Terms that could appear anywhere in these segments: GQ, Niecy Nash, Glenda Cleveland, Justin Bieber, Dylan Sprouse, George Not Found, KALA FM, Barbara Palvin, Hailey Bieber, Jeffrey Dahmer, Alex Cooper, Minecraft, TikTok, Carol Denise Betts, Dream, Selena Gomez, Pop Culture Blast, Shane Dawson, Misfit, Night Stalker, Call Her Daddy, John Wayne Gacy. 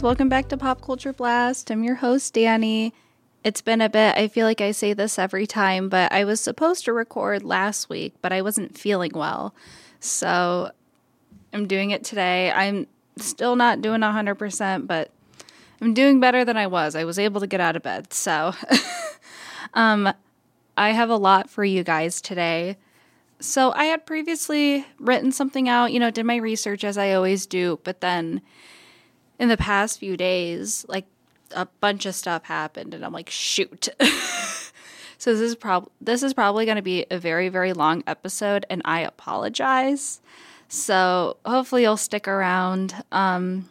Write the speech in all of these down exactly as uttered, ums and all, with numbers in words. Welcome back to Pop Culture Blast. I'm your host, Danny. It's been a bit. I feel like I say this every time, but I was supposed to record last week, but I wasn't feeling well. So I'm doing it today. I'm still not doing one hundred percent, but I'm doing better than I was. I was able to get out of bed. So um, I have a lot for you guys today. So I had previously written something out, you know, did my research as I always do, but then in the past few days, like, a bunch of stuff happened, and I'm like, shoot. So this is prob- this is probably going to be a very, very long episode, and I apologize. So hopefully you'll stick around. Um,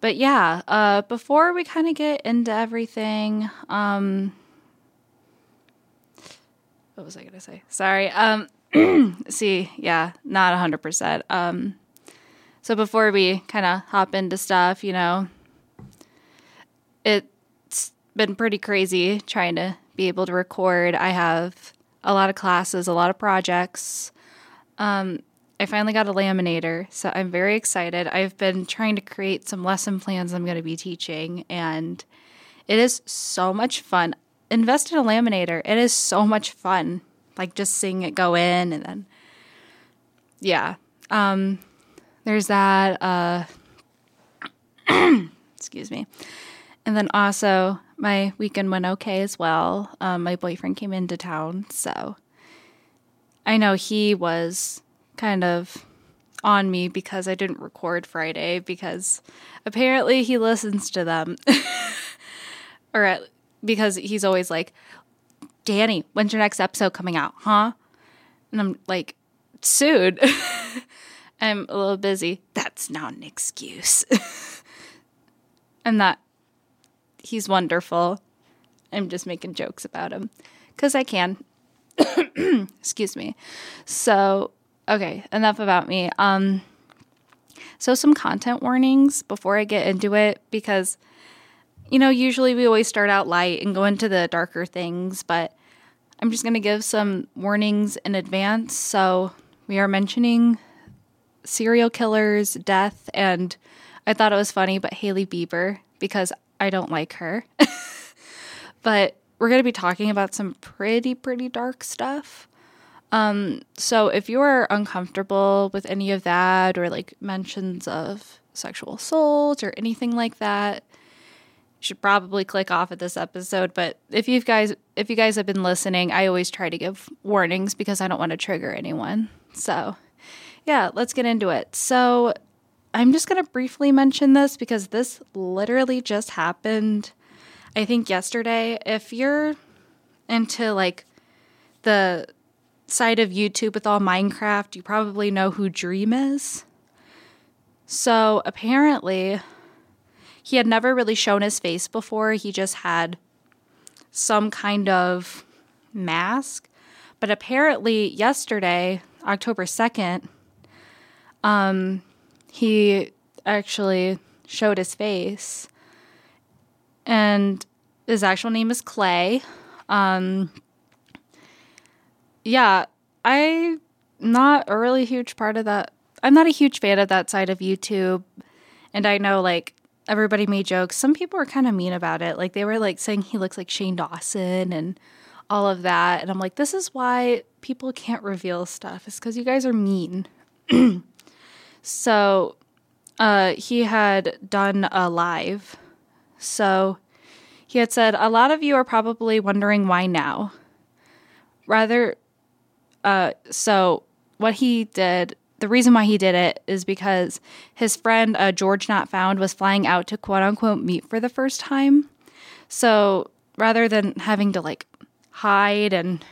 but yeah, uh, before we kind of get into everything, um, what was I going to say? Sorry. Um, see, yeah, not one hundred percent. Um So before we kind of hop into stuff, you know, it's been pretty crazy trying to be able to record. I have a lot of classes, a lot of projects. Um, I finally got a laminator, so I'm very excited. I've been trying to create some lesson plans I'm going to be teaching, and it is so much fun. Invest in a laminator. It is so much fun, like just seeing it go in and then, yeah. Um There's that, uh, excuse me. And then also my weekend went okay as well. Um, my boyfriend came into town, so I know he was kind of on me because I didn't record Friday because apparently he listens to them. Or at, because he's always like, Danny, when's your next episode coming out, huh? And I'm like, soon. I'm a little busy. That's not an excuse. I'm not. He's wonderful. I'm just making jokes about him because I can. Excuse me. So, okay, enough about me. Um, so some content warnings before I get into it because, you know, usually we always start out light and go into the darker things, but I'm just going to give some warnings in advance. So we are mentioning serial killers, death, and I thought it was funny, but Hailey Bieber, because I don't like her. But we're going to be talking about some pretty, pretty dark stuff. Um, so if you're uncomfortable with any of that or like mentions of sexual assault or anything like that, you should probably click off at this episode. But if you guys, if you guys have been listening, I always try to give warnings because I don't want to trigger anyone. So yeah, let's get into it. So I'm just going to briefly mention this because this literally just happened, I think, yesterday. If you're into, like, the side of YouTube with all Minecraft, you probably know who Dream is. So apparently he had never really shown his face before. He just had some kind of mask. But apparently yesterday, October second... Um, he actually showed his face, and his actual name is Clay. Um, yeah, I'm not a really huge part of that. I'm not a huge fan of that side of YouTube. And I know, like, everybody made jokes. Some people were kind of mean about it. Like, they were like saying he looks like Shane Dawson and all of that. And I'm like, this is why people can't reveal stuff. It's because you guys are mean. So, uh, he had done a live. So he had said, a lot of you are probably wondering why now. Rather, uh, so what he did, the reason why he did it is because his friend, uh, George Not Found, was flying out to quote unquote meet for the first time. So rather than having to like hide and,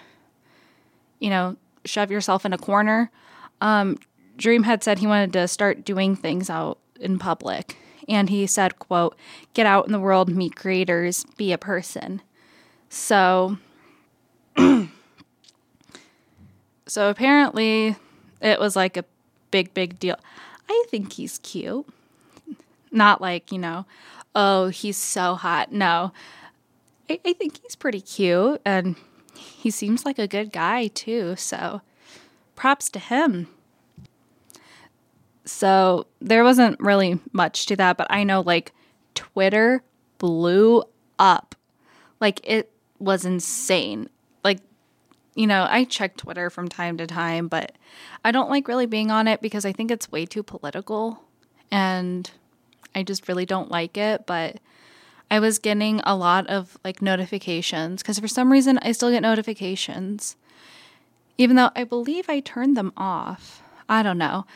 you know, shove yourself in a corner, um, Dream had said he wanted to start doing things out in public, and he said, quote, get out in the world, meet creators, be a person. So, so apparently It was like a big, big deal. I think he's cute. Not like, you know, oh, he's so hot. No, I, I think he's pretty cute, and he seems like a good guy too, so props to him. So there wasn't really much to that, but I know, like, Twitter blew up. Like, it was insane. Like, you know, I check Twitter from time to time, but I don't like really being on it because I think it's way too political, and I just really don't like it. But I was getting a lot of, like, notifications because for some reason I still get notifications, even though I believe I turned them off. I don't know.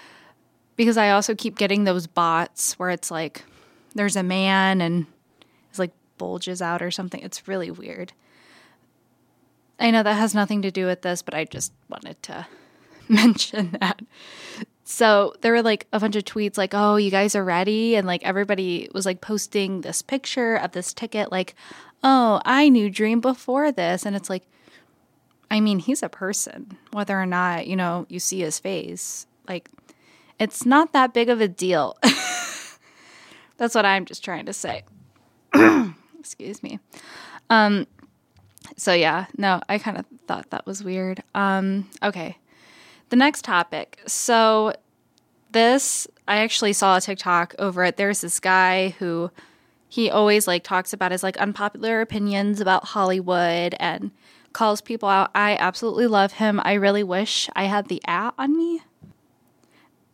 Because I also keep getting those bots where it's like there's a man and it's like bulges out or something. It's really weird. I know that has nothing to do with this, but I just wanted to mention that. So there were like a bunch of tweets like, oh, you guys are ready. And like everybody was like posting this picture of this ticket like, oh, I knew Dream before this. And it's like, I mean, he's a person, whether or not, you know, you see his face. Like, it's not that big of a deal. That's what I'm just trying to say. Excuse me. Um, so, yeah. No, I kind of thought that was weird. Um, okay. The next topic. So this, I actually saw a TikTok over it. There's this guy who he always, like, talks about his, like, unpopular opinions about Hollywood and calls people out. I absolutely love him. I really wish I had the "ah" on me.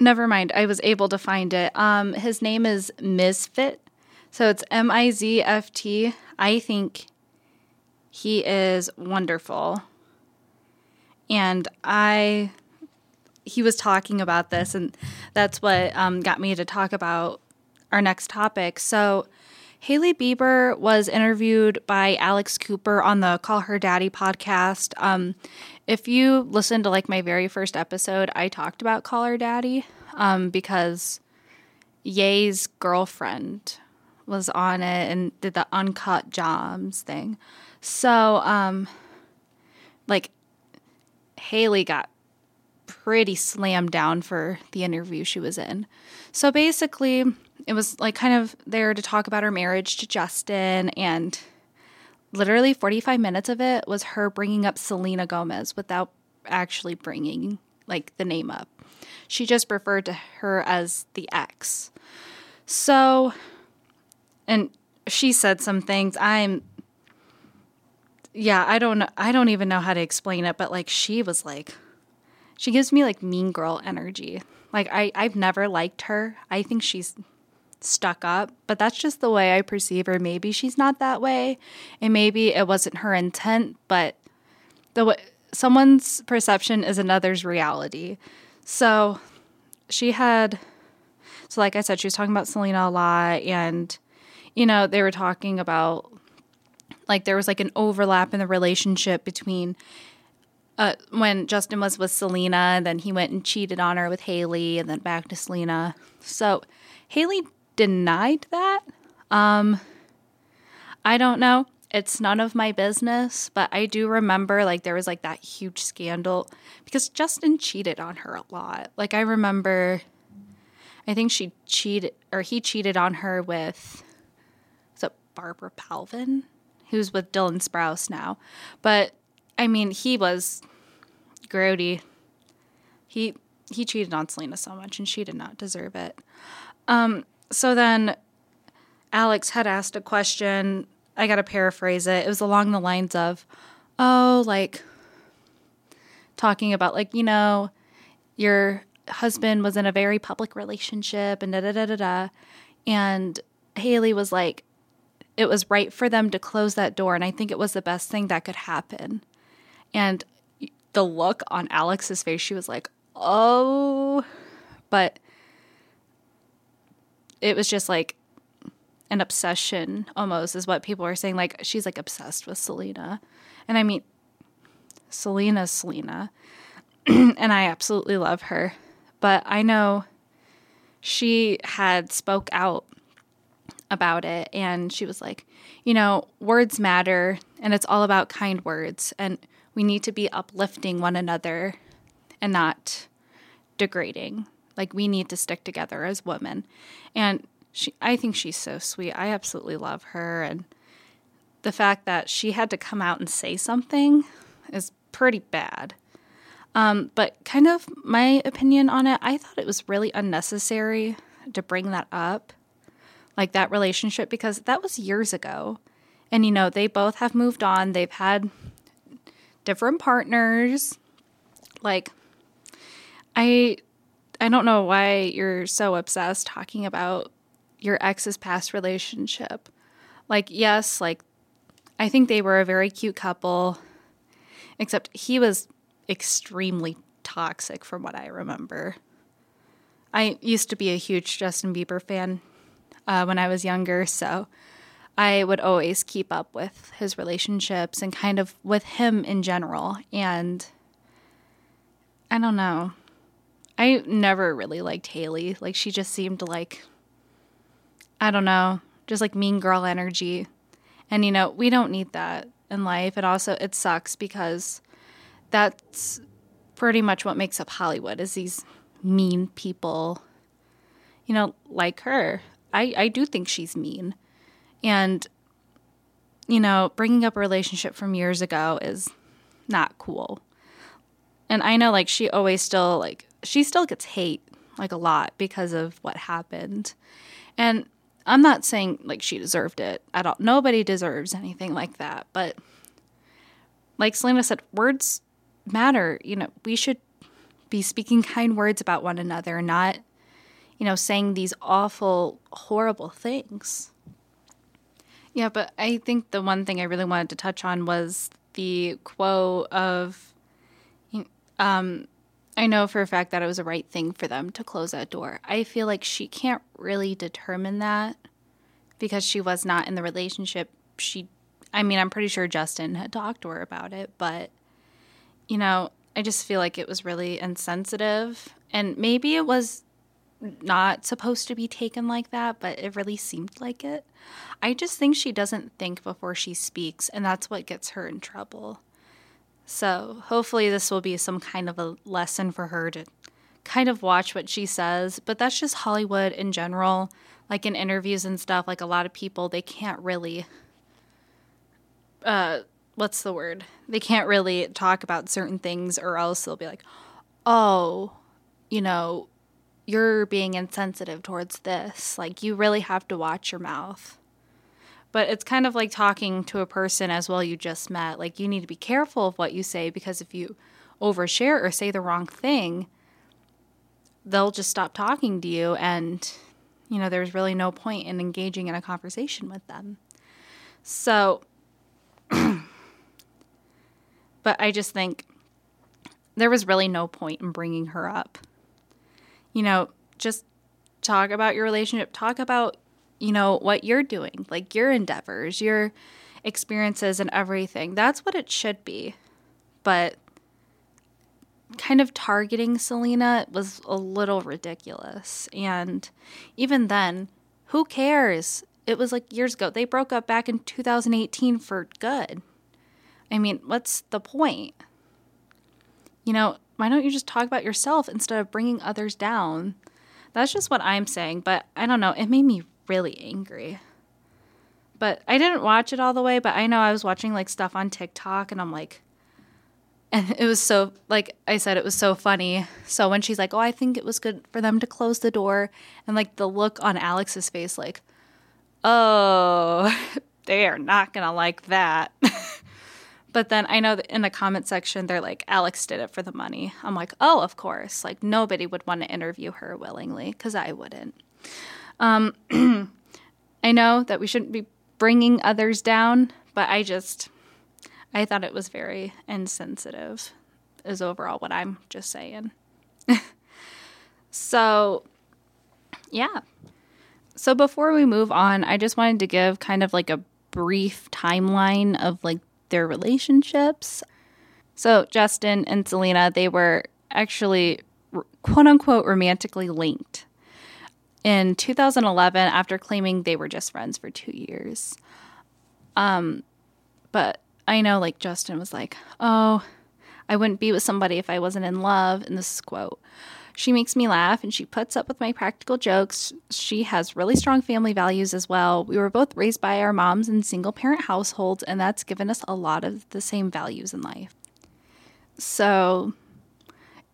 Never mind, I was able to find it. Um, his name is Misfit, so it's M I Z F T. I think he is wonderful. And I, he was talking about this, and that's what um, got me to talk about our next topic. So Hailey Bieber was interviewed by Alex Cooper on the Call Her Daddy podcast. Um, if you listen to, like, my very first episode, I talked about Call Her Daddy um, because Ye's girlfriend was on it and did the uncut jobs thing. So, um, like, Hailey got pretty slammed down for the interview she was in. So basically, it was, like, kind of there to talk about her marriage to Justin, and literally forty-five minutes of it was her bringing up Selena Gomez without actually bringing, like, the name up. She just referred to her as the ex. So, and she said some things. I'm, yeah, I don't, I don't even know how to explain it, but, like, she was, like, she gives me, like, mean girl energy. Like, I, I've never liked her. I think she's stuck up, but that's just the way I perceive her. Maybe she's not that way, and maybe it wasn't her intent, but the way, someone's perception is another's reality. So she had, so like I said, she was talking about Selena a lot, and, you know, they were talking about, like, there was, like, an overlap in the relationship between Uh, when Justin was with Selena, and then he went and cheated on her with Hailey, and then back to Selena. So Hailey denied that. Um, I don't know. It's none of my business, but I do remember, like, there was, like, that huge scandal because Justin cheated on her a lot. Like, I remember, I think she cheated, or he cheated on her with, was it Barbara Palvin, who's with Dylan Sprouse now? But I mean, he was grody. He he cheated on Selena so much, and she did not deserve it. Um, so then Alex had asked a question. I got to paraphrase it. It was along the lines of, oh, like, talking about, like, you know, your husband was in a very public relationship and da-da-da-da-da. And Hailey was like, it was right for them to close that door, and I think it was the best thing that could happen. And the look on Alex's face, she was like, oh, but it was just like an obsession almost is what people are saying. Like, she's, like, obsessed with Selena. And I mean, Selena's Selena, and I absolutely love her. But I know she had spoke out about it, and she was like, you know, words matter, and it's all about kind words, and we need to be uplifting one another and not degrading. Like, we need to stick together as women. And she, I think she's so sweet. I absolutely love her. And the fact that she had to come out and say something is pretty bad. Um, but kind of my opinion on it, I thought it was really unnecessary to bring that up, like that relationship, because that was years ago. And, you know, they both have moved on. They've had different partners. Like, I... I don't know why you're so obsessed talking about your ex's past relationship. Like, yes, like, I think they were a very cute couple, except he was extremely toxic from what I remember. I used to be a huge Justin Bieber fan uh, when I was younger, so I would always keep up with his relationships and kind of with him in general. And I don't know. I never really liked Hailey. Like, she just seemed like, I don't know, just like mean girl energy. And, you know, we don't need that in life. And also it sucks because that's pretty much what makes up Hollywood, is these mean people, you know, like her. I, I do think she's mean. And, you know, bringing up a relationship from years ago is not cool. And I know, like, she always still, like, she still gets hate, like, a lot because of what happened. And I'm not saying, like, she deserved it at all. Nobody deserves anything like that. But like Selena said, words matter. You know, we should be speaking kind words about one another, not, you know, saying these awful, horrible things. Yeah, but I think the one thing I really wanted to touch on was the quote of, um, I know for a fact that it was the right thing for them to close that door. I feel like she can't really determine that because she was not in the relationship. She, I mean, I'm pretty sure Justin had talked to her about it, but, you know, I just feel like it was really insensitive. And maybe it was not supposed to be taken like that, but it really seemed like it. I just think she doesn't think before she speaks, and that's what gets her in trouble. So hopefully this will be some kind of a lesson for her to kind of watch what she says. But that's just Hollywood in general, like in interviews and stuff. Like, a lot of people, they can't really, uh, what's the word? They can't really talk about certain things, or else they'll be like, oh, you know, you're being insensitive towards this. Like, you really have to watch your mouth. But it's kind of like talking to a person as well you just met. Like, you need to be careful of what you say, because if you overshare or say the wrong thing, they'll just stop talking to you, and, you know, there's really no point in engaging in a conversation with them. So, but I just think there was really no point in bringing her up. You know, just talk about your relationship. Talk about, you know, what you're doing, like your endeavors, your experiences and everything. That's what it should be. But kind of targeting Selena was a little ridiculous. And even then, who cares? It was like years ago. They broke up back in two thousand eighteen for good. I mean, what's the point? You know, why don't you just talk about yourself instead of bringing others down? That's just what I'm saying. But I don't know. It made me really angry. But I didn't watch it all the way, but I know I was watching like stuff on TikTok, and I'm like, and it was so, like I said, it was so funny. So when she's like, oh, I think it was good for them to close the door, and like the look on Alex's face, like, oh, they are not gonna like that. But then I know that in the comment section, they're like, Alex did it for the money. I'm like, oh, of course. Like, nobody would want to interview her willingly, because I wouldn't. Um, I know that we shouldn't be bringing others down, but I just, I thought it was very insensitive is overall what I'm just saying. So, yeah. So before we move on, I just wanted to give kind of like a brief timeline of like their relationships. So Justin and Selena, they were actually quote unquote romantically linked in two thousand eleven, after claiming they were just friends for two years. Um, but I know, like, Justin was like, oh, I wouldn't be with somebody if I wasn't in love. And this is a quote. She makes me laugh, and she puts up with my practical jokes. She has really strong family values as well. We were both raised by our moms in single-parent households, and that's given us a lot of the same values in life. So,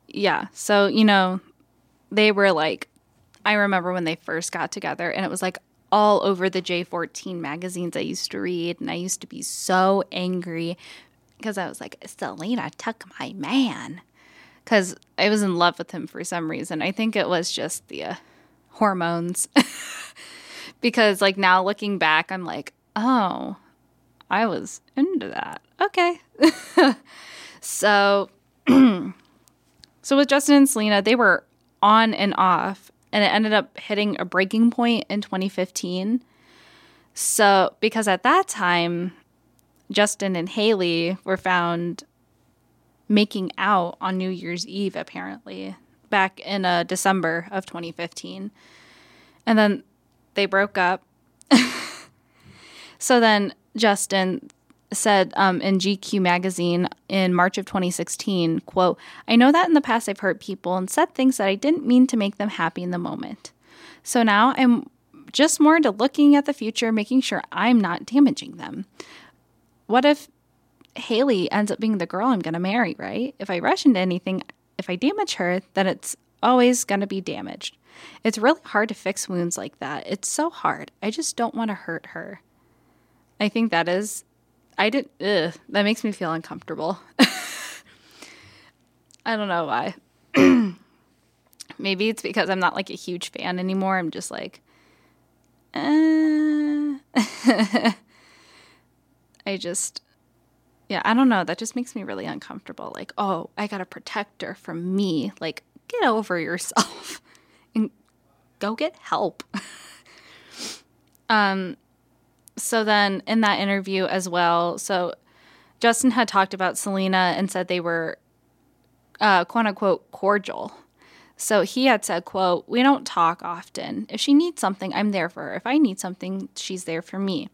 yeah. So, you know, they were like, I remember when they first got together, and it was like all over the J fourteen magazines I used to read, and I used to be so angry because I was like, Selena took my man. Because I was in love with him for some reason. I think it was just the uh, hormones. Because, like, now looking back, I'm like, oh, I was into that. Okay. so, so with Justin and Selena, they were on and off. And it ended up hitting a breaking point in twenty fifteen. So, because at that time, Justin and Hailey were found making out on New Year's Eve, apparently, back in uh, December of twenty fifteen. And then they broke up. So then Justin said um, in G Q magazine in March of twenty sixteen, quote, I know that in the past I've hurt people and said things that I didn't mean to make them happy in the moment. So now I'm just more into looking at the future, making sure I'm not damaging them. What if Hailey ends up being the girl I'm going to marry, right? If I rush into anything, if I damage her, then it's always going to be damaged. It's really hard to fix wounds like that. It's so hard. I just don't want to hurt her. I think that is, I didn't, ugh, that makes me feel uncomfortable. I don't know why. Maybe it's because I'm not like a huge fan anymore. I'm just like, uh. I just... Yeah, I don't know. That just makes me really uncomfortable. Like, oh, I got to protect her from me. Like, get over yourself and go get help. um, so then in that interview as well, so Justin had talked about Selena and said they were, uh, quote unquote, cordial. So he had said, quote, we don't talk often. If she needs something, I'm there for her. If I need something, she's there for me.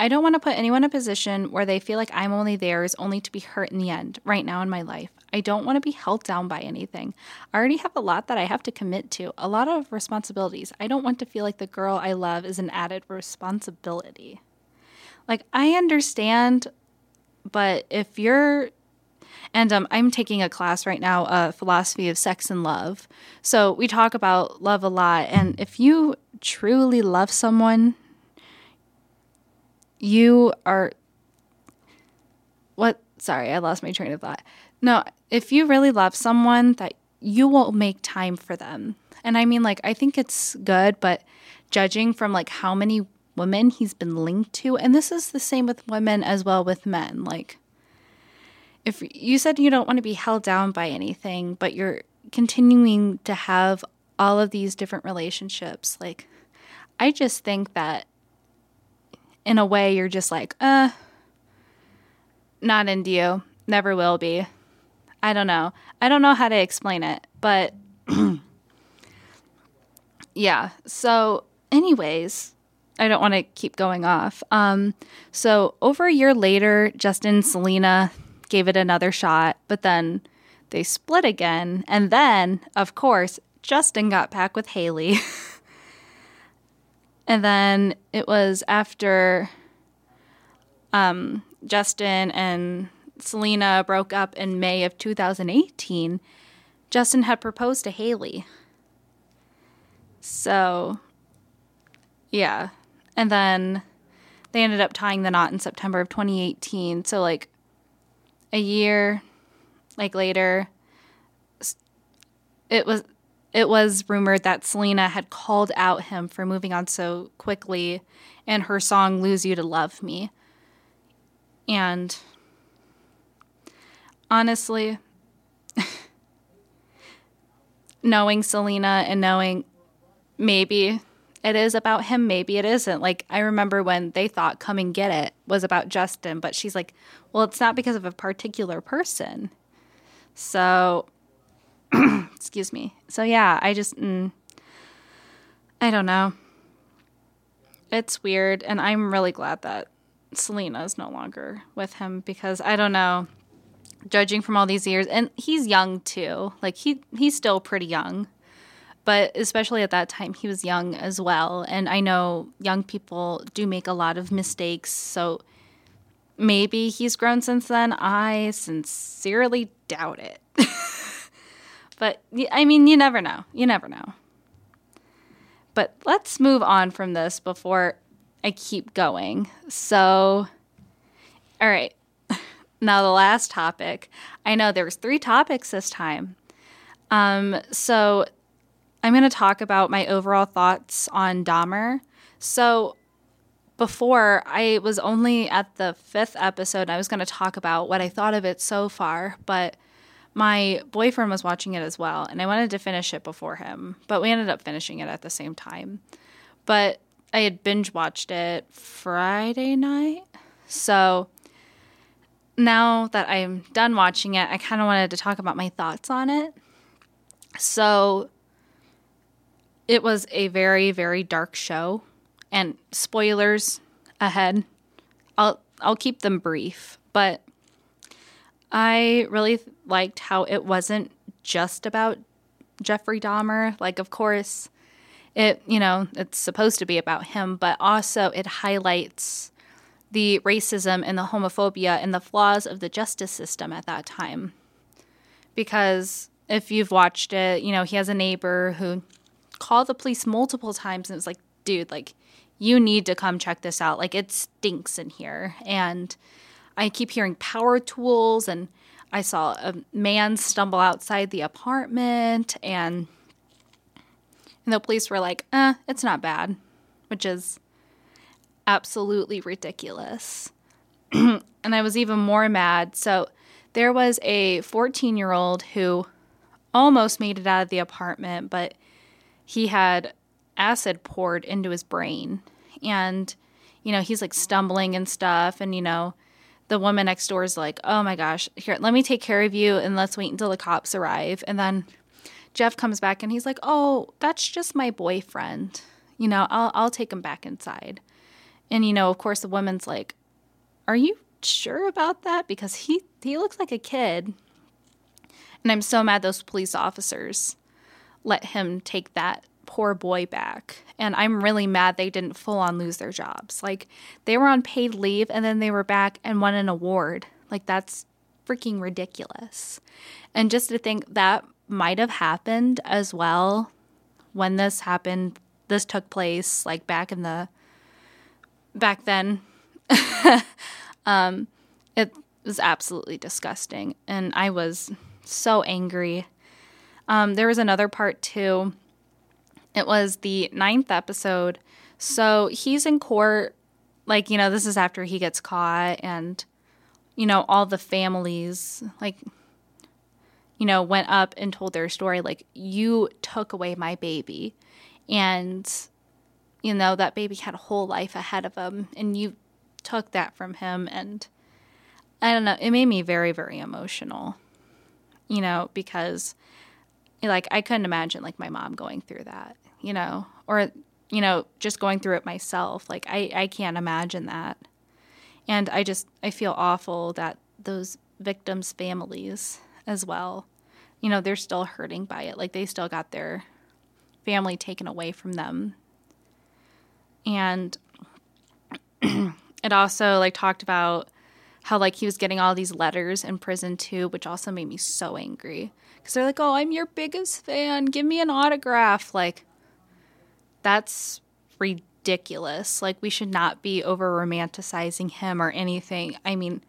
I don't want to put anyone in a position where they feel like I'm only theirs, only to be hurt in the end, right now in my life. I don't want to be held down by anything. I already have a lot that I have to commit to, a lot of responsibilities. I don't want to feel like the girl I love is an added responsibility. Like, I understand, but if you're... And um, I'm taking a class right now, uh, Philosophy of Sex and Love. So we talk about love a lot, and if you truly love someone... You are, what, sorry, I lost my train of thought. No, if you really love someone, that you will make time for them. And I mean, like, I think it's good, but judging from, like, how many women he's been linked to, and this is the same with women as well with men. Like, if you said you don't want to be held down by anything, but you're continuing to have all of these different relationships, like, I just think that in a way, you're just like, uh, not into you. Never will be. I don't know. I don't know how to explain it, but yeah. So anyways, I don't want to keep going off. Um, so over a year later, Justin and Selena gave it another shot, but then they split again. And then, of course, Justin got back with Hailey. And then it was after um, Justin and Selena broke up in May of two thousand eighteen, Justin had proposed to Hailey. So, yeah. And then they ended up tying the knot in September of twenty eighteen. So, like, a year, like, later, it was... It was rumored that Selena had called out him for moving on so quickly and her song Lose You to Love Me. And honestly, knowing Selena and knowing maybe it is about him, maybe it isn't. Like, I remember when they thought Come and Get It was about Justin, but she's like, well, it's not because of a particular person. So... Excuse me. So, yeah, I just, mm, I don't know. It's weird, and I'm really glad that Selena's no longer with him because, I don't know, judging from all these years. And he's young, too. Like, he he's still pretty young. But especially at that time, he was young as well. And I know young people do make a lot of mistakes. So maybe he's grown since then. I sincerely doubt it. But, I mean, you never know. You never know. But let's move on from this before I keep going. So, all right. Now the last topic. I know there was three topics this time. Um, so I'm going to talk about my overall thoughts on Dahmer. So before, I was only at the fifth episode, and I was going to talk about what I thought of it so far, but my boyfriend was watching it as well, and I wanted to finish it before him, but we ended up finishing it at the same time. But I had binge-watched it Friday night, so now that I'm done watching it, I kind of wanted to talk about my thoughts on it. So it was a very, very dark show. And spoilers ahead. I'll I'll keep them brief. But I really liked how it wasn't just about Jeffrey Dahmer. Like, of course, it you know, it's supposed to be about him. But also it highlights the racism and the homophobia and the flaws of the justice system at that time. Because if you've watched it, you know, he has a neighbor who called the police multiple times and was like, dude, like, you need to come check this out. Like, it stinks in here. And I keep hearing power tools, and I saw a man stumble outside the apartment, and, and the police were like, eh, it's not bad, which is absolutely ridiculous. And I was even more mad. So there was a fourteen-year-old who almost made it out of the apartment, but he had acid poured into his brain. And, you know, he's like stumbling and stuff. And, you know, the woman next door is like, oh my gosh, here, let me take care of you, and let's wait until the cops arrive. And then Jeff comes back and he's like, oh, that's just my boyfriend. You know, I'll I'll take him back inside. And, you know, of course, the woman's like, are you sure about that? Because he, he looks like a kid. And I'm so mad those police officers let him take that poor boy back. And I'm really mad they didn't full on lose their jobs. Like, they were on paid leave, and then they were back and won an award. Like, that's freaking ridiculous. And just to think that might have happened as well when this happened, this took place, like, back in the back then. um, it was absolutely disgusting. And I was so angry. Um, there was another part too. It was the ninth episode. So he's in court. Like, you know, this is after he gets caught, and, you know, all the families, like, you know, went up and told their story. Like, you took away my baby. And, you know, that baby had a whole life ahead of him, and you took that from him. And I don't know, it made me very, very emotional, you know, because, like, I couldn't imagine, like, my mom going through that, you know, or, you know, just going through it myself. Like, I, I can't imagine that. And I just, I feel awful that those victims' families as well, you know, they're still hurting by it. Like, they still got their family taken away from them. And it also, like, talked about how, like, he was getting all these letters in prison too, which also made me so angry. Because they're like, oh, I'm your biggest fan. Give me an autograph. Like, that's ridiculous. Like, we should not be over-romanticizing him or anything. I mean,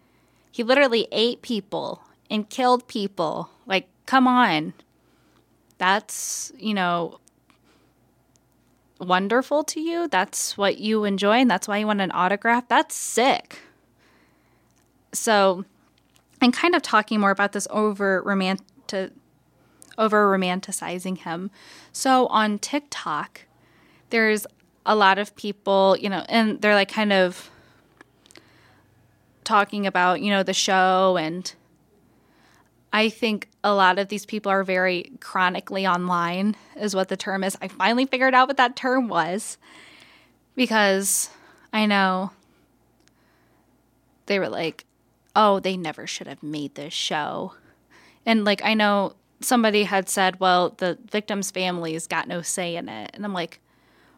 he literally ate people and killed people. Like, come on. That's, you know, wonderful to you. That's what you enjoy, and that's why you want an autograph. That's sick. So I'm kind of talking more about this over romantic over romanticizing him. So on TikTok, there's a lot of people, you know, and they're like kind of talking about, you know, the show, and I think a lot of these people are very chronically online is what the term is. I finally figured out what that term was, because I know they were like, oh, they never should have made this show. And, like, I know somebody had said, well, the victim's family's got no say in it. And I'm like,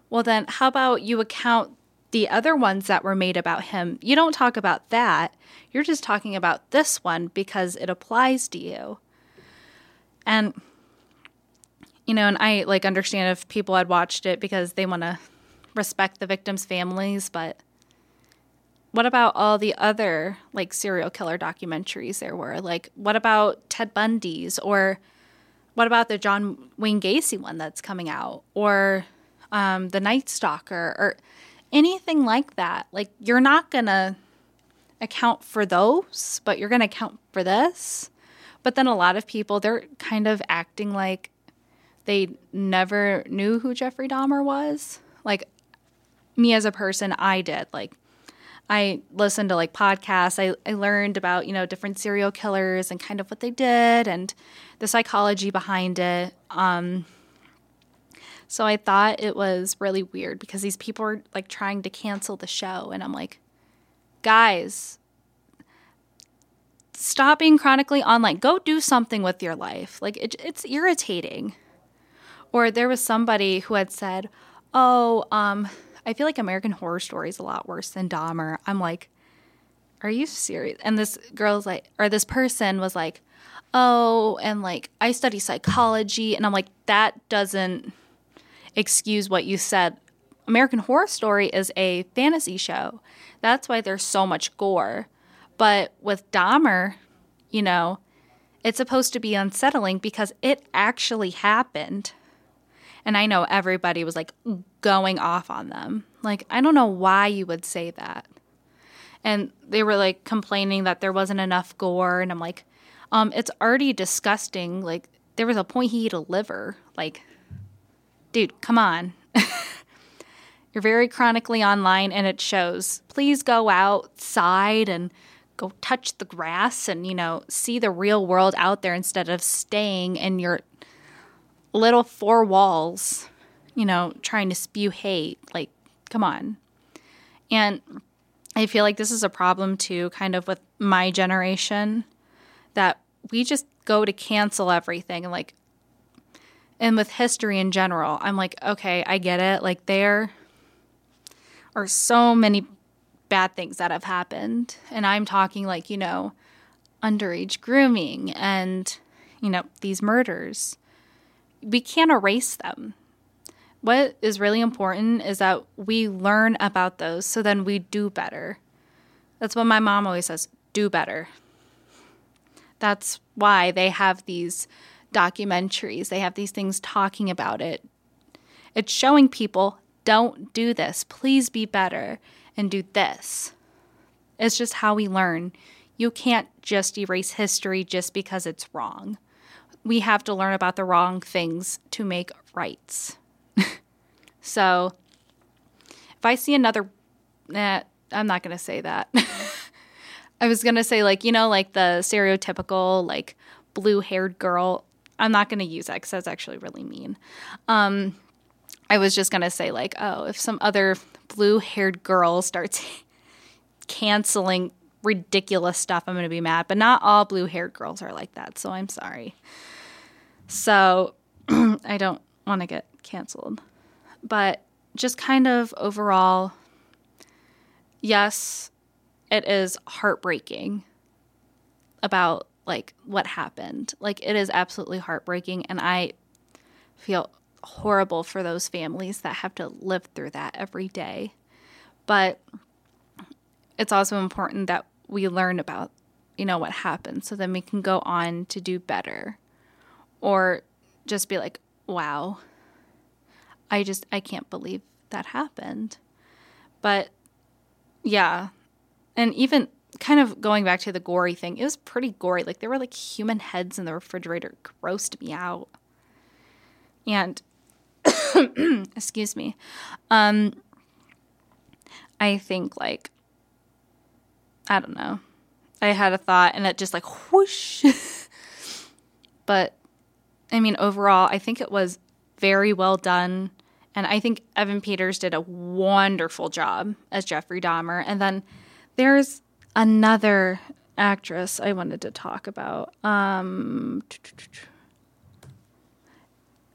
well, then how about you account the other ones that were made about him? You don't talk about that. You're just talking about this one because it applies to you. And, you know, and I, like, understand if people had watched it because they want to respect the victims' families, but what about all the other, like, serial killer documentaries there were? Like, what about Ted Bundy's, or what about the John Wayne Gacy one that's coming out, or um, the Night Stalker, or anything like that? Like, you're not going to account for those, but you're going to account for this. But then a lot of people, they're kind of acting like they never knew who Jeffrey Dahmer was. Like, me as a person, I did. Like, I listened to, like, podcasts. I, I learned about, you know, different serial killers and kind of what they did and the psychology behind it. Um, so I thought it was really weird because these people were, like, trying to cancel the show. And I'm like, guys, stop being chronically online. Go do something with your life. Like, it, it's irritating. Or there was somebody who had said, oh, um, I feel like American Horror Story is a lot worse than Dahmer. I'm like, are you serious? And this girl's like, or this person was like, oh, and, like, I study psychology. And I'm like, that doesn't excuse what you said. American Horror Story is a fantasy show. That's why there's so much gore. But with Dahmer, you know, it's supposed to be unsettling because it actually happened. And I know everybody was, like, going off on them. Like, I don't know why you would say that. And they were, like, complaining that there wasn't enough gore. And I'm like, um, it's already disgusting. Like, there was a point he ate a liver. Like, dude, come on. You're very chronically online, and it shows. Please go outside and go touch the grass and, you know, see the real world out there instead of staying in your little four walls, you know, trying to spew hate. Like, come on. And I feel like this is a problem, too, kind of with my generation, that we just go to cancel everything. And, like, and with history in general, I'm like, okay, I get it. Like, there are so many bad things that have happened. And I'm talking, like, you know, underage grooming and, you know, these murders. We can't erase them. What is really important is that we learn about those so then we do better. That's what my mom always says, do better. That's why they have these documentaries. They have these things talking about it. It's showing people, don't do this. Please be better. And do this. It's just how we learn. You can't just erase history just because it's wrong. We have to learn about the wrong things to make rights. So, if I see another, eh, I'm not going to say that. I was going to say, like, you know, like the stereotypical, like, blue-haired girl. I'm not going to use that because that's actually really mean. Um, I was just going to say, like, oh, if some other blue-haired girl starts canceling ridiculous stuff, I'm going to be mad. But not all blue-haired girls are like that, so I'm sorry. So I don't want to get canceled. But just kind of overall, yes, it is heartbreaking about, like, what happened. Like, it is absolutely heartbreaking, and I feel horrible for those families that have to live through that every day. But it's also important that we learn about, you know, what happened so then we can go on to do better, or just be like, wow, I just, I can't believe that happened. But yeah. And even kind of going back to the gory thing, it was pretty gory. Like, there were, like, human heads in the refrigerator. It grossed me out. And excuse me. Um, I think, like, I don't know. I had a thought and it just, like, whoosh. But, I mean, overall, I think it was very well done. And I think Evan Peters did a wonderful job as Jeffrey Dahmer. And then there's another actress I wanted to talk about. Um,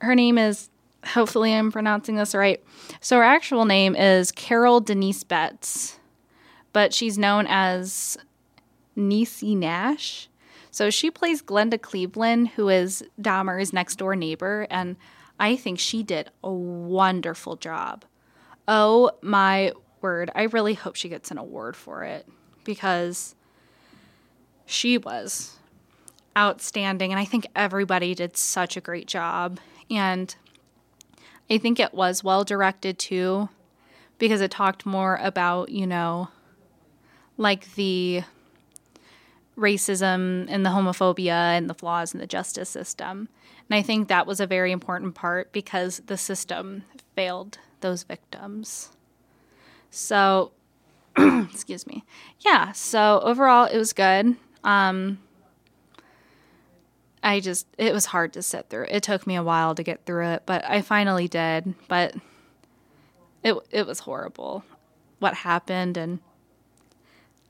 her name is, hopefully I'm pronouncing this right. So her actual name is Carol Denise Betts, but she's known as Niecy Nash. So she plays Glenda Cleveland, who is Dahmer's next door neighbor, and I think she did a wonderful job. Oh my word. I really hope she gets an award for it, because she was outstanding, and I think everybody did such a great job. And I think it was well directed too, because it talked more about, you know, like the racism and the homophobia and the flaws in the justice system. And I think that was a very important part, because the system failed those victims. So, excuse me. Yeah, so overall it was good. Um, I just, it was hard to sit through. It took me a while to get through it, but I finally did. But it it was horrible what happened, and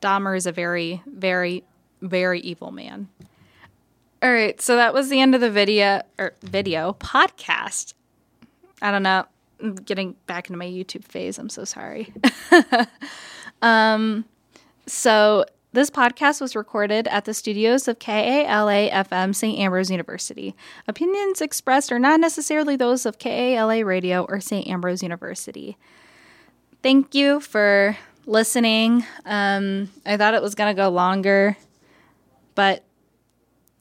Dahmer is a very, very, very evil man. All right, so that was the end of the video, or video, podcast. I don't know. I'm getting back into my YouTube phase. I'm so sorry. um, so this podcast was recorded at the studios of K A L A F M, Saint Ambrose University. Opinions expressed are not necessarily those of K A L A Radio or Saint Ambrose University. Thank you for listening. Um, I thought it was going to go longer, but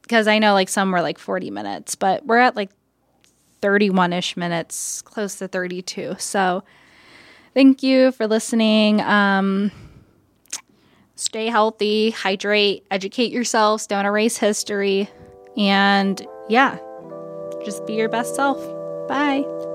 because I know like some were like forty minutes, but we're at like thirty-one-ish minutes, close to thirty-two. So thank you for listening. Um, stay healthy, hydrate, educate yourselves, don't erase history. And yeah, just be your best self. Bye.